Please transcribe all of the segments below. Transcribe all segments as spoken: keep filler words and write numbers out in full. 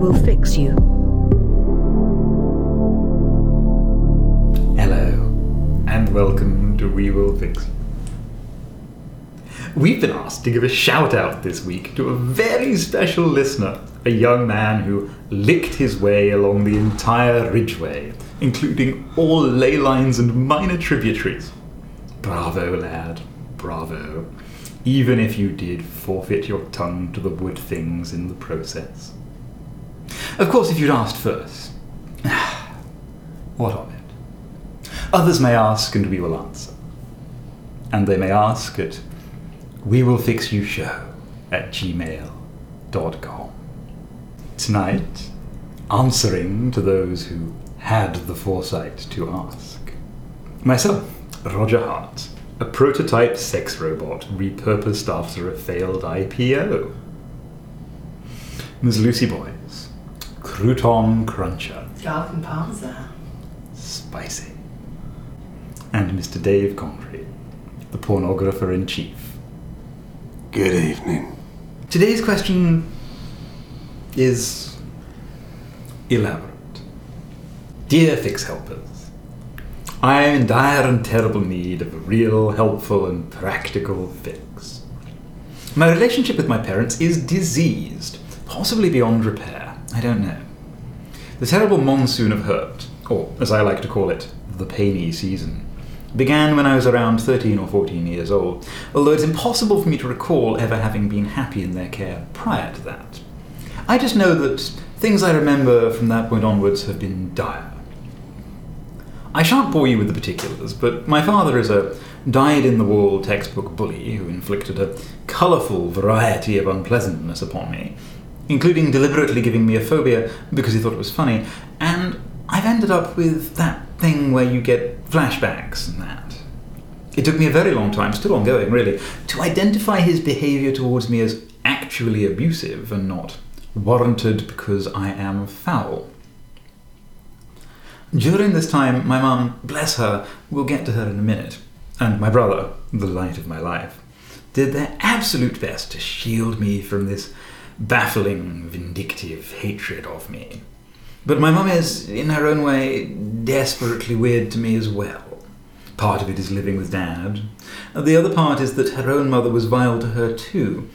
We Will Fix You. Hello, and welcome to We Will Fix You. We've been asked to give a shout-out this week to a very special listener, a young man who licked his way along the entire Ridgeway, including all ley lines and minor tributaries. Bravo, lad. Bravo. Even if you did forfeit your tongue to the wood things in the process. Of course, if you'd asked first, what of it? Others may ask and we will answer. And they may ask at we will fix you show at gmail dot com. Tonight, answering to those who had the foresight to ask. Myself, Roger Hart, a prototype sex robot repurposed after a failed I P O. Miz Lucy Boyes, crouton cruncher. Garlic and parmesan. Spicy. And Mister Dave Convery, the pornographer in chief. Good evening. Today's question is elaborate. Dear Fix Helpers, I am in dire and terrible need of a real, helpful and practical fix. My relationship with my parents is diseased, possibly beyond repair, I don't know. The terrible monsoon of hurt, or as I like to call it, the painy season, began when I was around thirteen or fourteen years old, although it's impossible for me to recall ever having been happy in their care prior to that. I just know that things I remember from that point onwards have been dire. I shan't bore you with the particulars, but my father is a dyed-in-the-wool textbook bully who inflicted a colourful variety of unpleasantness upon me, including deliberately giving me a phobia because he thought it was funny, and I've ended up with that thing where you get flashbacks and that. It took me a very long time, still ongoing really, to identify his behaviour towards me as actually abusive and not warranted because I am foul. During this time, my mum, bless her, we'll get to her in a minute, and my brother, the light of my life, did their absolute best to shield me from this baffling, vindictive hatred of me. But my mum is, in her own way, desperately weird to me as well. Part of it is living with Dad. The other part is that her own mother was vile to her too.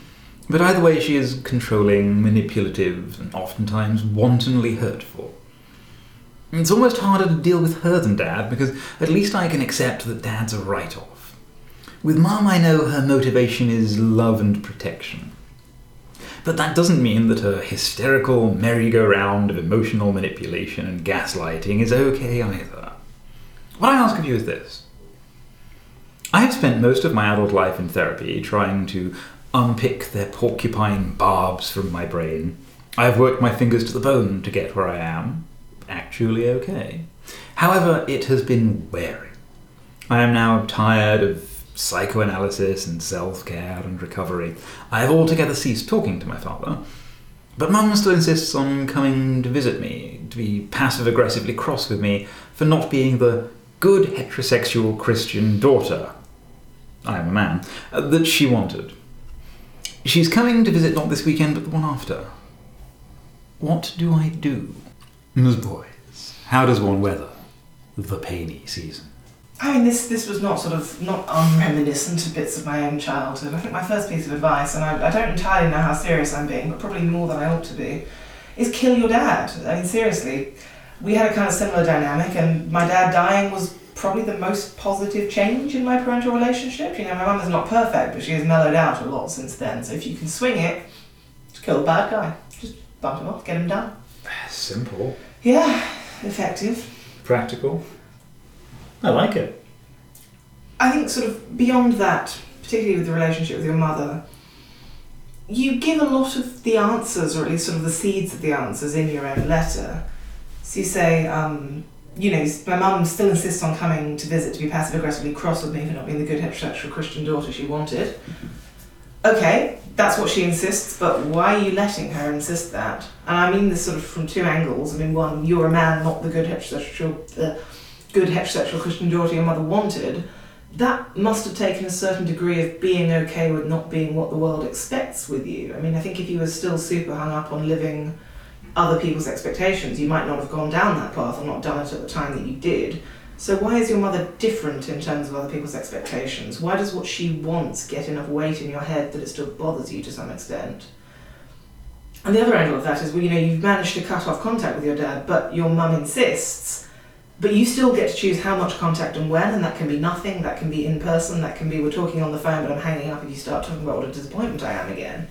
But either way, she is controlling, manipulative, and oftentimes wantonly hurtful. It's almost harder to deal with her than Dad, because at least I can accept that Dad's a write-off. With Mum, I know her motivation is love and protection. But that doesn't mean that her hysterical merry-go-round of emotional manipulation and gaslighting is okay either. What I ask of you is this. I have spent most of my adult life in therapy trying to unpick their porcupine barbs from my brain. I have worked my fingers to the bone to get where I am. Actually okay. However, it has been wearing. I am now tired of psychoanalysis and self-care and recovery. I have altogether ceased talking to my father, but Mum still insists on coming to visit me, to be passive-aggressively cross with me for not being the good heterosexual Christian daughter, I am a man, that she wanted. She's coming to visit not this weekend, but the one after. What do I do? Miz Boyes, how does one weather the painy season? I mean, this this was not sort of, not unreminiscent to bits of my own childhood. I think my first piece of advice, and I, I don't entirely know how serious I'm being, but probably more than I ought to be, is kill your dad. I mean, seriously, we had a kind of similar dynamic, and my dad dying was probably the most positive change in my parental relationship. You know, my mum is not perfect, but she has mellowed out a lot since then, so if you can swing it, just kill the bad guy. Just bump him off, get him done. Simple. Yeah, effective. Practical. I like it. I think sort of beyond that, particularly with the relationship with your mother, you give a lot of the answers, or at least sort of the seeds of the answers, in your own letter. So you say, um, you know, my mum still insists on coming to visit to be passive-aggressively cross with me for not being the good heterosexual Christian daughter she wanted. Okay, that's what she insists, but why are you letting her insist that? And I mean this sort of from two angles. I mean, one, you're a man, not the good heterosexual... Uh, good heterosexual Christian daughter your mother wanted. That must have taken a certain degree of being okay with not being what the world expects with you. I mean, I think if you were still super hung up on living other people's expectations. You might not have gone down that path or not done it at the time that you did. So why is your mother different in terms of other people's expectations? Why does what she wants get enough weight in your head that it still bothers you to some extent? And the other angle of that is, well, you know, you've managed to cut off contact with your dad, but your mum insists, but you still get to choose how much contact and when, and that can be nothing, that can be in person, that can be we're talking on the phone but I'm hanging up if you start talking about what a disappointment I am again.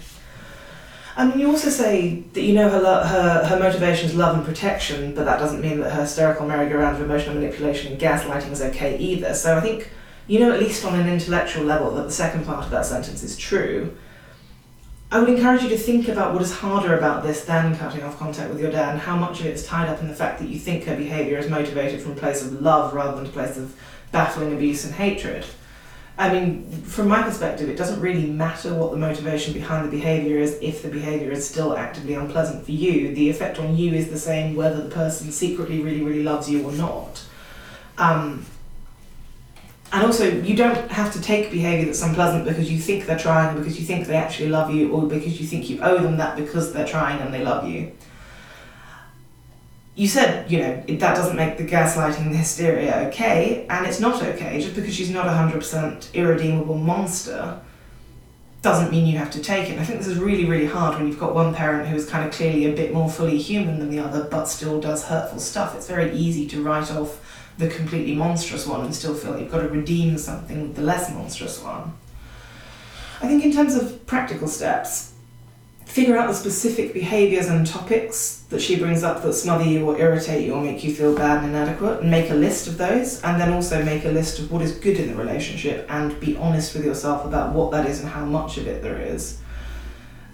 I mean, you also say that you know her lo- her, her motivation is love and protection, but that doesn't mean that her hysterical merry-go-round of emotional manipulation and gaslighting is okay either. So I think, you know, at least on an intellectual level, that the second part of that sentence is true. I would encourage you to think about what is harder about this than cutting off contact with your dad, and how much of it is tied up in the fact that you think her behaviour is motivated from a place of love rather than a place of battling abuse and hatred. I mean, from my perspective, it doesn't really matter what the motivation behind the behaviour is if the behaviour is still actively unpleasant for you. The effect on you is the same whether the person secretly really, really loves you or not. Um, and also, you don't have to take behaviour that's unpleasant because you think they're trying, because you think they actually love you, or because you think you owe them that because they're trying and they love you. You said, you know, that doesn't make the gaslighting and the hysteria okay, and it's not okay. Just because she's not a one hundred percent irredeemable monster doesn't mean you have to take it. I think this is really, really hard when you've got one parent who is kind of clearly a bit more fully human than the other but still does hurtful stuff. It's very easy to write off the completely monstrous one and still feel you've got to redeem something with the less monstrous one. I think in terms of practical steps, figure out the specific behaviours and topics that she brings up that smother you or irritate you or make you feel bad and inadequate, and make a list of those, and then also make a list of what is good in the relationship and be honest with yourself about what that is and how much of it there is.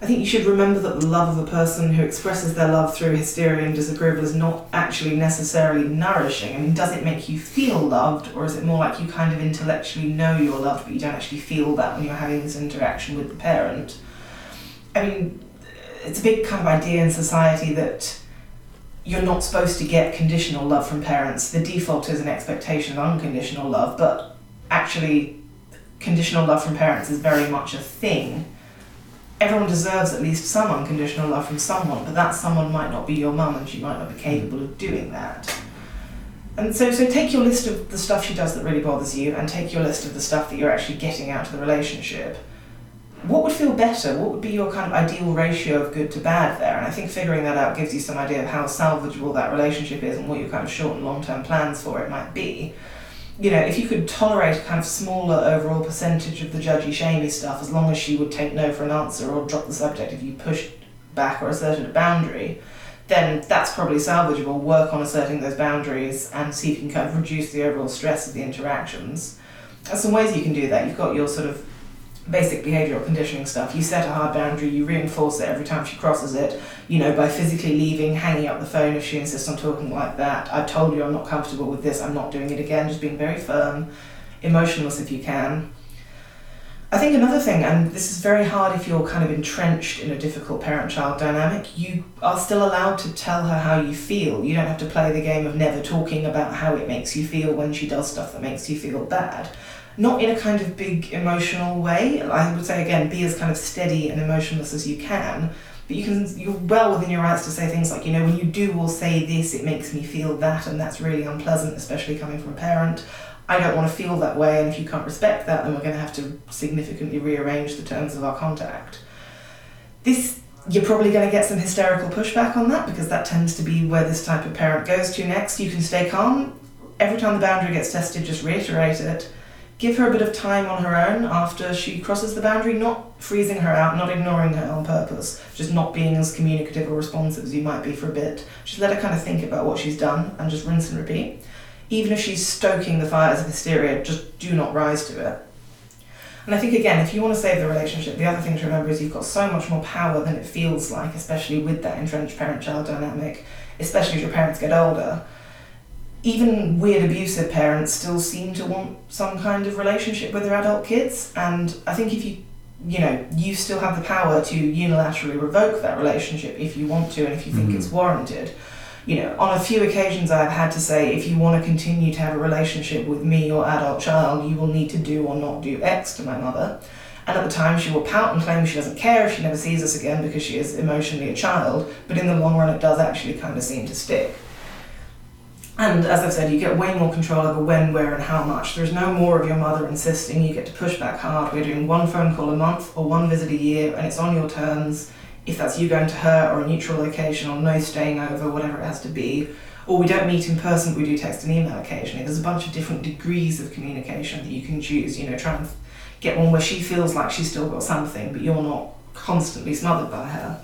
I think you should remember that the love of a person who expresses their love through hysteria and disapproval is not actually necessarily nourishing. I mean, does it make you feel loved, or is it more like you kind of intellectually know you're loved but you don't actually feel that when you're having this interaction with the parent? I mean, it's a big kind of idea in society that you're not supposed to get conditional love from parents. The default is an expectation of unconditional love, but actually conditional love from parents is very much a thing. Everyone deserves at least some unconditional love from someone, but that someone might not be your mum and she might not be capable of doing that. And so, so take your list of the stuff she does that really bothers you, and take your list of the stuff that you're actually getting out of the relationship. What would feel better? What would be your kind of ideal ratio of good to bad there? And I think figuring that out gives you some idea of how salvageable that relationship is and what your kind of short and long-term plans for it might be. You know, if you could tolerate a kind of smaller overall percentage of the judgy, shamey stuff, as long as she would take no for an answer or drop the subject if you pushed back or asserted a boundary, then that's probably salvageable. Work on asserting those boundaries and see if you can kind of reduce the overall stress of the interactions. There's some ways you can do that. You've got your sort of basic behavioural conditioning stuff. You set a hard boundary, you reinforce it every time she crosses it, you know, by physically leaving, hanging up the phone if she insists on talking like that. I've told you I'm not comfortable with this, I'm not doing it again. Just being very firm, emotionless if you can. I think another thing, and this is very hard if you're kind of entrenched in a difficult parent-child dynamic, you are still allowed to tell her how you feel. You don't have to play the game of never talking about how it makes you feel when she does stuff that makes you feel bad. Not in a kind of big emotional way. I would say, again, be as kind of steady and emotionless as you can. But you can, you're well within your rights to say things like, you know, when you do or say this, it makes me feel that, and that's really unpleasant, especially coming from a parent. I don't want to feel that way, and if you can't respect that, then we're going to have to significantly rearrange the terms of our contact. This, you're probably going to get some hysterical pushback on that, because that tends to be where this type of parent goes to next. You can stay calm. Every time the boundary gets tested, just reiterate it. Give her a bit of time on her own after she crosses the boundary, not freezing her out, not ignoring her on purpose, just not being as communicative or responsive as you might be for a bit. Just let her kind of think about what she's done and just rinse and repeat. Even if she's stoking the fires of hysteria, just do not rise to it. And I think, again, if you want to save the relationship, the other thing to remember is you've got so much more power than it feels like, especially with that entrenched parent-child dynamic, especially as your parents get older. Even weird abusive parents still seem to want some kind of relationship with their adult kids, and I think if you, you know, you still have the power to unilaterally revoke that relationship if you want to and if you think mm-hmm. it's warranted. You know, on a few occasions I've had to say, if you want to continue to have a relationship with me, your adult child, you will need to do or not do X to my mother. And at the time she will pout and claim she doesn't care if she never sees us again because she is emotionally a child, but in the long run it does actually kind of seem to stick. And as I've said, you get way more control over when, where and how much. There's no more of your mother insisting. You get to push back hard. We're doing one phone call a month or one visit a year, and it's on your terms, if that's you going to her or a neutral location or no staying over, whatever it has to be. Or we don't meet in person, but we do text and email occasionally. There's a bunch of different degrees of communication that you can choose. You know, try and get one where she feels like she's still got something, but you're not constantly smothered by her.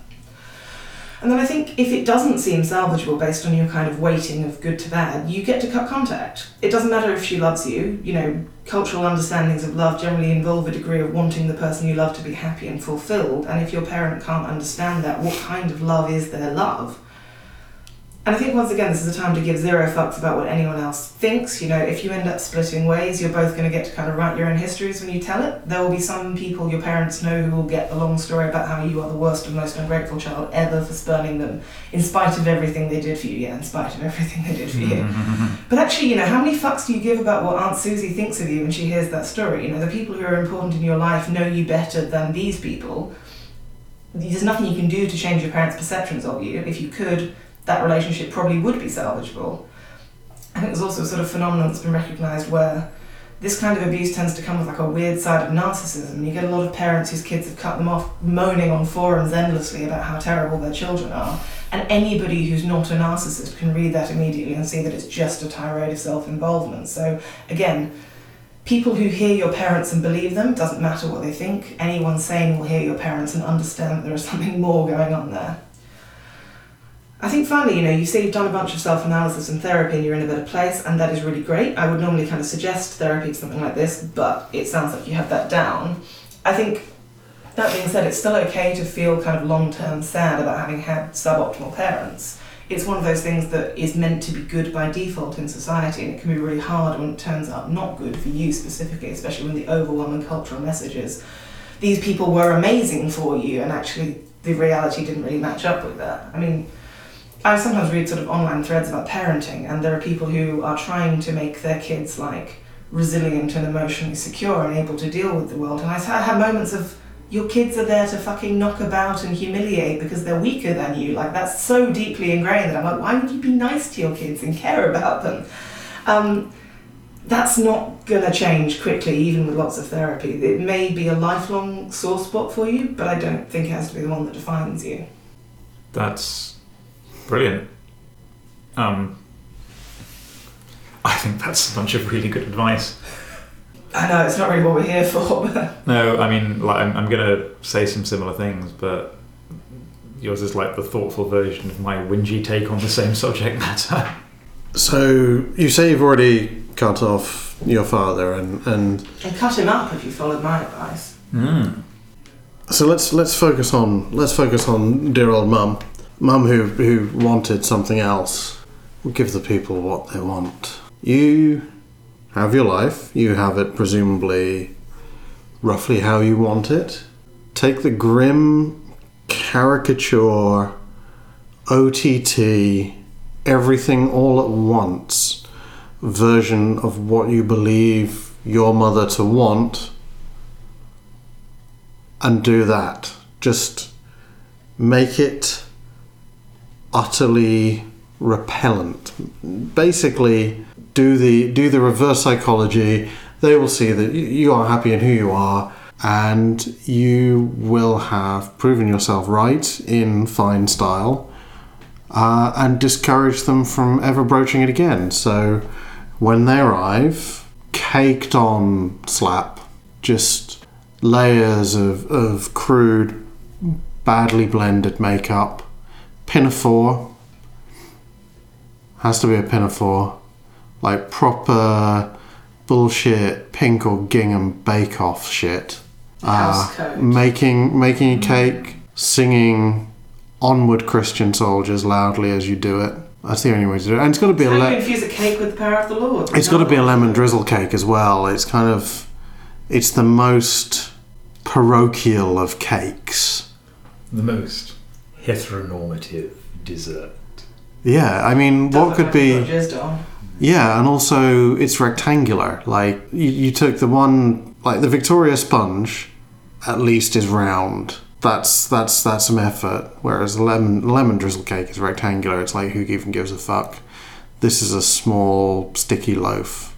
And then I think if it doesn't seem salvageable based on your kind of weighting of good to bad, you get to cut contact. It doesn't matter if she loves you. You know, cultural understandings of love generally involve a degree of wanting the person you love to be happy and fulfilled. And if your parent can't understand that, what kind of love is their love? And I think once again, this is a time to give zero fucks about what anyone else thinks. You know, if you end up splitting ways, you're both going to get to kind of write your own histories when you tell it. There will be some people your parents know who will get the long story about how you are the worst and most ungrateful child ever for spurning them, in spite of everything they did for you. Yeah, in spite of everything they did for you. But actually, you know, how many fucks do you give about what Aunt Susie thinks of you when she hears that story? You know, the people who are important in your life know you better than these people. There's nothing you can do to change your parents' perceptions of you. If you could, that relationship probably would be salvageable. I think there's also a sort of phenomenon that's been recognised where this kind of abuse tends to come with like a weird side of narcissism. You get a lot of parents whose kids have cut them off moaning on forums endlessly about how terrible their children are, and anybody who's not a narcissist can read that immediately and see that it's just a tirade of self-involvement. So again, people who hear your parents and believe them, doesn't matter what they think, anyone sane will hear your parents and understand that there is something more going on there. I think finally, you know, you say you've done a bunch of self-analysis and therapy and you're in a better place, and that is really great. I would normally kind of suggest therapy to something like this, but it sounds like you have that down. I think, that being said, it's still okay to feel kind of long-term sad about having had suboptimal parents. It's one of those things that is meant to be good by default in society, and it can be really hard when it turns out not good for you specifically, especially when the overwhelming cultural message is, these people were amazing for you, and actually the reality didn't really match up with that. I mean, I sometimes read sort of online threads about parenting, and there are people who are trying to make their kids like resilient and emotionally secure and able to deal with the world. And I have moments of, your kids are there to fucking knock about and humiliate because they're weaker than you. Like, that's so deeply ingrained that I'm like, why would you be nice to your kids and care about them? Um, that's not going to change quickly, even with lots of therapy. It may be a lifelong sore spot for you, but I don't think it has to be the one that defines you. That's brilliant. Um, I think that's a bunch of really good advice. I know, it's not really what we're here for. But no, I mean, like, I'm, I'm going to say some similar things, but yours is like the thoughtful version of my whingy take on the same subject matter. So you say you've already cut off your father and... And, and cut him up if you followed my advice. Mm. So let's let's focus on let's focus on dear old mum. Mum who who wanted something else. We'll give the people what they want. You have your life. You have it presumably roughly how you want it. Take the grim caricature, O T T, everything all at once version of what you believe your mother to want and do that. Just make it utterly repellent. Basically, do the do the reverse psychology. They will see that you are happy in who you are, and you will have proven yourself right in fine style, uh, and discourage them from ever broaching it again. So when they arrive, caked on slap, just layers of, of crude, badly blended makeup, Pinafore, has to be a pinafore, like proper bullshit pink or gingham bake-off shit. House uh, coat. Making, making a cake, singing Onward Christian Soldiers loudly as you do it. That's the only way to do it. And it's got to be so a... Le- you infuse a cake with the power of the Lord. It's got to be a lemon drizzle cake as well. It's kind of... It's the most parochial of cakes. The most heteronormative dessert. Yeah, I mean, Doesn't what could be... Yeah, and also it's rectangular. Like, you, you took the one, like the Victoria sponge, at least is round. That's that's that's some effort. Whereas lemon lemon drizzle cake is rectangular. It's like, who even gives a fuck? This is a small sticky loaf.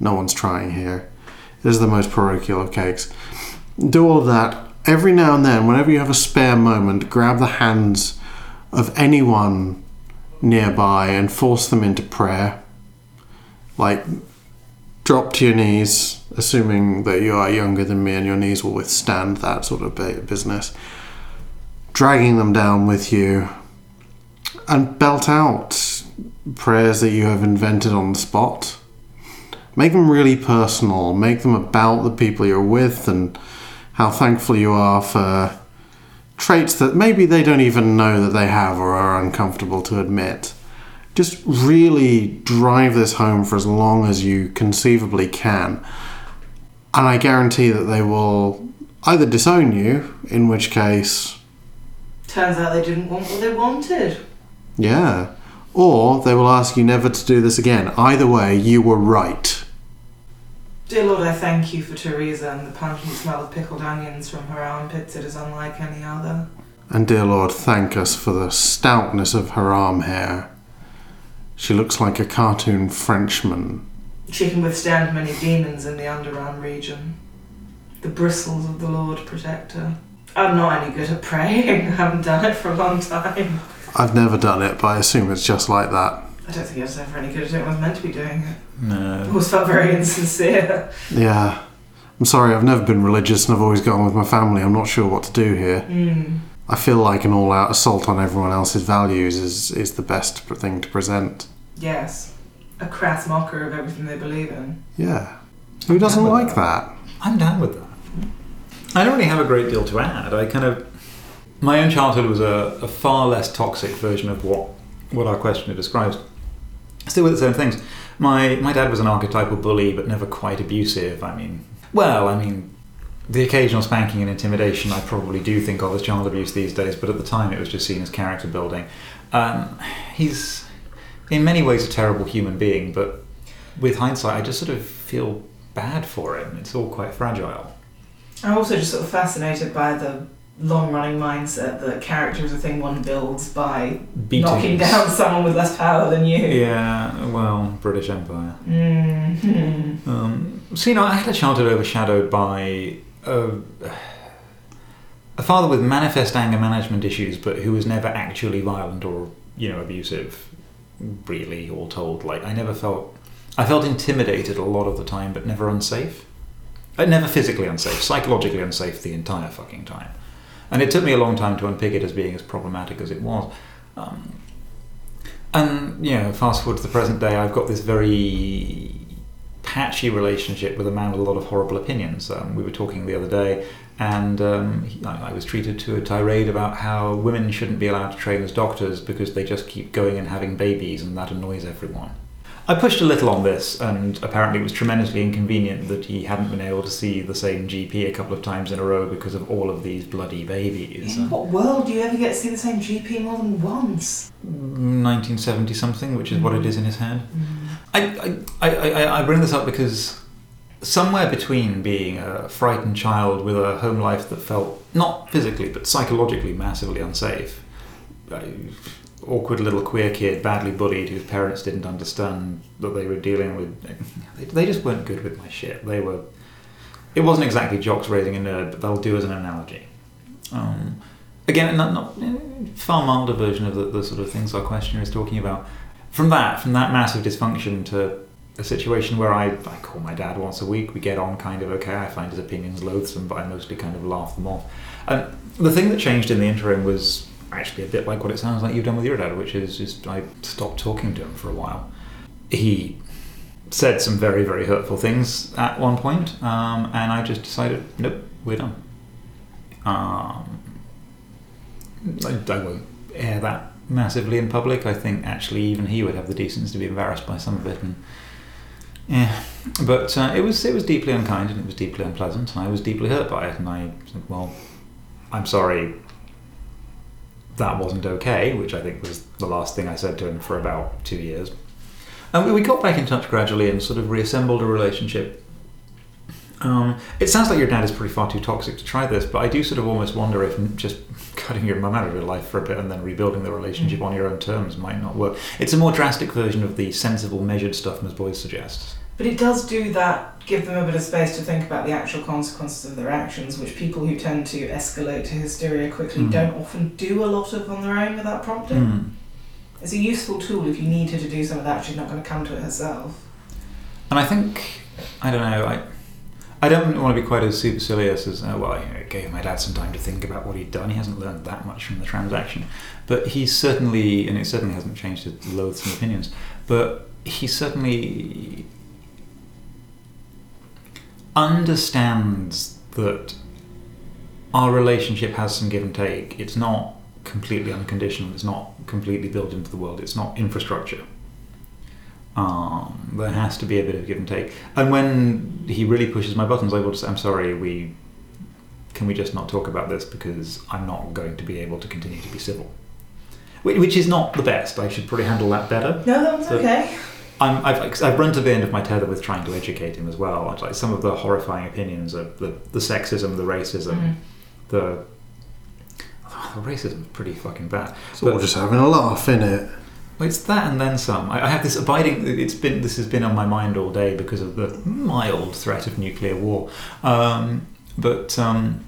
No one's trying here. It is the most parochial of cakes. Do all of that. Every now and then, whenever you have a spare moment, grab the hands of anyone nearby and force them into prayer. Like, drop to your knees, assuming that you are younger than me and your knees will withstand that sort of business. Dragging them down with you and belt out prayers that you have invented on the spot. Make them really personal. Make them about the people you're with and how thankful you are for traits that maybe they don't even know that they have or are uncomfortable to admit. Just really drive this home for as long as you conceivably can. And I guarantee that they will either disown you, in which case... turns out they didn't want what they wanted. Yeah. Or they will ask you never to do this again. Either way, you were right. Dear Lord, I thank you for Teresa and the pungent smell of pickled onions from her armpits. It is unlike any other. And dear Lord, thank us for the stoutness of her arm hair. She looks like a cartoon Frenchman. She can withstand many demons in the underarm region. The bristles of the Lord protect her. I'm not any good at praying. I haven't done it for a long time. I've never done it, but I assume it's just like that. I don't think I was ever any good at it. I was meant to be doing it. No. It always felt very insincere. Yeah. I'm sorry, I've never been religious and I've always gone with my family. I'm not sure what to do here. Mm. I feel like an all-out assault on everyone else's values is, is the best thing to present. Yes. A crass mocker of everything they believe in. Yeah. Who doesn't like that? I'm down with that. I don't really have a great deal to add. I kind of... My own childhood was a, a far less toxic version of what, what our questioner describes. Still with its own things. My my dad was an archetypal bully, but never quite abusive. I mean, well, I mean, the occasional spanking and intimidation I probably do think of as child abuse these days, but at the time it was just seen as character building. Um, he's in many ways a terrible human being, but with hindsight, I just sort of feel bad for him. It's all quite fragile. I'm also just sort of fascinated by the long-running mindset that character is a thing one builds by beatings. Knocking down someone with less power than you. Yeah, well, British Empire. Mm-hmm. Um, so, you know, I had a childhood overshadowed by a, a father with manifest anger management issues, but who was never actually violent or, you know, abusive, really, all told. Like, I never felt... I felt intimidated a lot of the time, but never unsafe. But never physically unsafe, psychologically unsafe the entire fucking time. And it took me a long time to unpick it as being as problematic as it was. Um, and, you know, fast forward to the present day, I've got this very patchy relationship with a man with a lot of horrible opinions. Um, we were talking the other day, and um, he, I, I was treated to a tirade about how women shouldn't be allowed to train as doctors because they just keep going and having babies, and that annoys everyone. I pushed a little on this, and apparently it was tremendously inconvenient that he hadn't been able to see the same G P a couple of times in a row because of all of these bloody babies. In what world do you ever get to see the same G P more than once? nineteen seventy something, which is what it is in his head. Mm. I, I, I, I bring this up because somewhere between being a frightened child with a home life that felt, not physically, but psychologically massively unsafe, I, awkward little queer kid, badly bullied, whose parents didn't understand that they were dealing with... They just weren't good with my shit. They were... It wasn't exactly jocks raising a nerd, but they'll do as an analogy. Um, again, not, not far milder version of the, the sort of things our questioner is talking about. From that, from that massive dysfunction to a situation where I, I call my dad once a week, we get on kind of okay, I find his opinions loathsome, but I mostly kind of laugh them off. And the thing that changed in the interim was... actually a bit like what it sounds like you've done with your dad, which is just I stopped talking to him for a while. He said some very, very hurtful things at one point, um, and I just decided, nope, we're done. Um, I, I won't air that massively in public. I think actually even he would have the decency to be embarrassed by some of it. And, yeah, but uh, it was it was deeply unkind and it was deeply unpleasant, and I was deeply hurt by it. And I said, well, I'm sorry. That wasn't okay, which I think was the last thing I said to him for about two years. And we got back in touch gradually and sort of reassembled a relationship. Um, it sounds like your dad is pretty far too toxic to try this, but I do sort of almost wonder if just cutting your mum out of your life for a bit and then rebuilding the relationship mm. on your own terms might not work. It's a more drastic version of the sensible, measured stuff Miz Boyes suggests. But it does do that, give them a bit of space to think about the actual consequences of their actions, which people who tend to escalate to hysteria quickly mm. don't often do a lot of on their own without prompting. Mm. It's a useful tool if you need her to do some of that, she's not going to come to it herself. And I think, I don't know, I... I don't want to be quite as supercilious as, uh, well, I gave my dad some time to think about what he'd done. He hasn't learned that much from the transaction. But he certainly, and it certainly hasn't changed his loathsome opinions, but he certainly understands that our relationship has some give and take. It's not completely unconditional. It's not completely built into the world. It's not infrastructure. Um, there has to be a bit of give and take. And when he really pushes my buttons, I will just say, I'm sorry, we can we just not talk about this because I'm not going to be able to continue to be civil. Which is not the best. I should probably handle that better. No, that was okay. I'm, I've, I've run to the end of my tether with trying to educate him as well. Like some of the horrifying opinions of the, the sexism, the racism, mm. the... Oh, the racism is pretty fucking bad. So but, we're just having a laugh, innit? Well, it's that and then some. I, I have this abiding... It's been This has been on my mind all day because of the mild threat of nuclear war. Um, but um,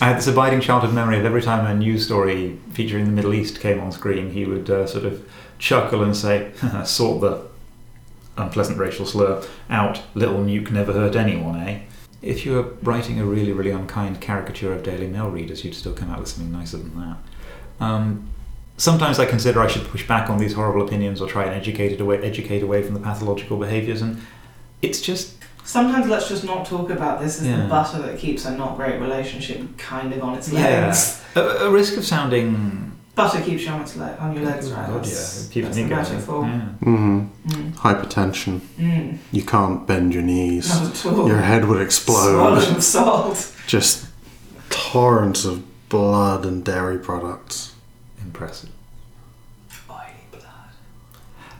I had this abiding childhood memory of every time a news story featuring the Middle East came on screen, he would uh, sort of chuckle and say, sort the unpleasant racial slur out, little nuke never hurt anyone, eh? If you were writing a really, really unkind caricature of Daily Mail readers, you'd still come out with something nicer than that. Um... Sometimes I consider I should push back on these horrible opinions or try and educate it away, educate away from the pathological behaviours, and it's just... Sometimes let's just not talk about this is yeah. the butter that keeps a not great relationship kind of on its legs. Yeah. A, a risk of sounding... Butter keeps you on, its le- on your legs, right? God, that's, yeah. It keeps me going. Yeah. Mm-hmm. Mm. Hypertension. Mm. You can't bend your knees. Not at all. Your head would explode. Swallowing salt. Just torrents of blood and dairy products. Impressive. Oily blood.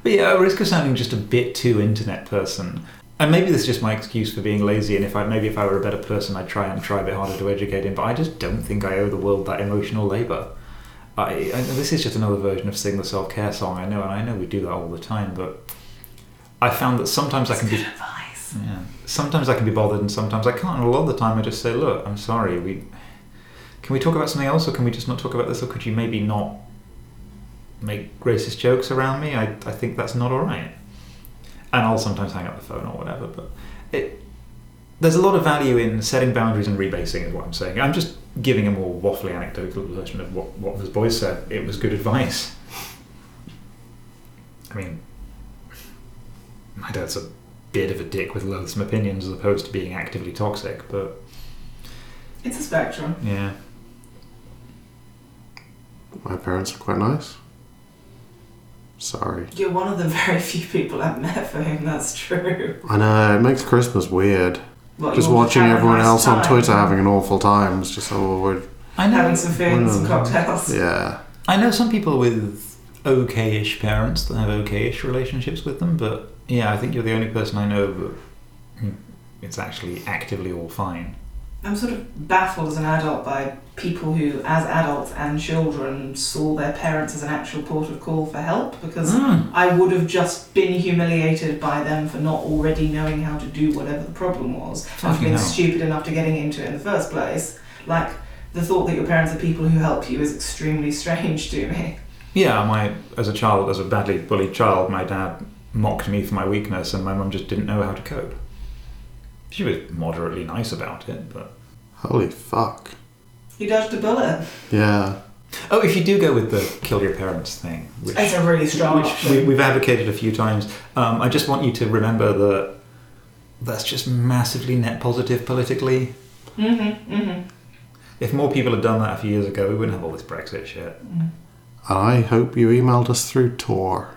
But yeah, at risk of sounding just a bit too internet person, and maybe this is just my excuse for being lazy, and if I maybe if I were a better person I'd try and try a bit harder to educate him, but I just don't think I owe the world that emotional labour. I, I this is just another version of sing the self-care song, I know, and I know we do that all the time, but I found that sometimes it's I can be advice. Yeah, sometimes I can be bothered and sometimes I can't, and a lot of the time I just say, look, I'm sorry, we can we talk about something else, or can we just not talk about this, or could you maybe not make racist jokes around me? I I think that's not all right. And I'll sometimes hang up the phone or whatever, but it there's a lot of value in setting boundaries and rebasing is what I'm saying. I'm just giving a more waffly anecdotal version of what, what Miz Boyes said. It was good advice. I mean, my dad's a bit of a dick with loathsome opinions as opposed to being actively toxic, but... It's a spectrum. Yeah. My parents are quite nice. Sorry. You're one of the very few people I've met for whom that's true. I know, it makes Christmas weird. What, just watching everyone nice else time. On Twitter having an awful time. It's just, oh, we're... I know. Having some food and some cocktails. Yeah. I know some people with okay-ish parents that have okay-ish relationships with them, but yeah, I think you're the only person I know that it's actually actively all fine. I'm sort of baffled as an adult by people who, as adults and children, saw their parents as an actual port of call for help, because mm. I would have just been humiliated by them for not already knowing how to do whatever the problem was, and being stupid enough to getting into it in the first place. Like, the thought that your parents are people who help you is extremely strange to me. Yeah, my as a child, as a badly bullied child, my dad mocked me for my weakness, and my mum just didn't know how to cope. She was moderately nice about it, but... Holy fuck. You dodged a bullet. Yeah. Oh, if you do go with the kill your parents thing... Which, it's a really strong which option. We, we've advocated a few times. Um, I just want you to remember that that's just massively net positive politically. Mm-hmm, mm-hmm. If more people had done that a few years ago, we wouldn't have all this Brexit shit. Mm. I hope you emailed us through Tor.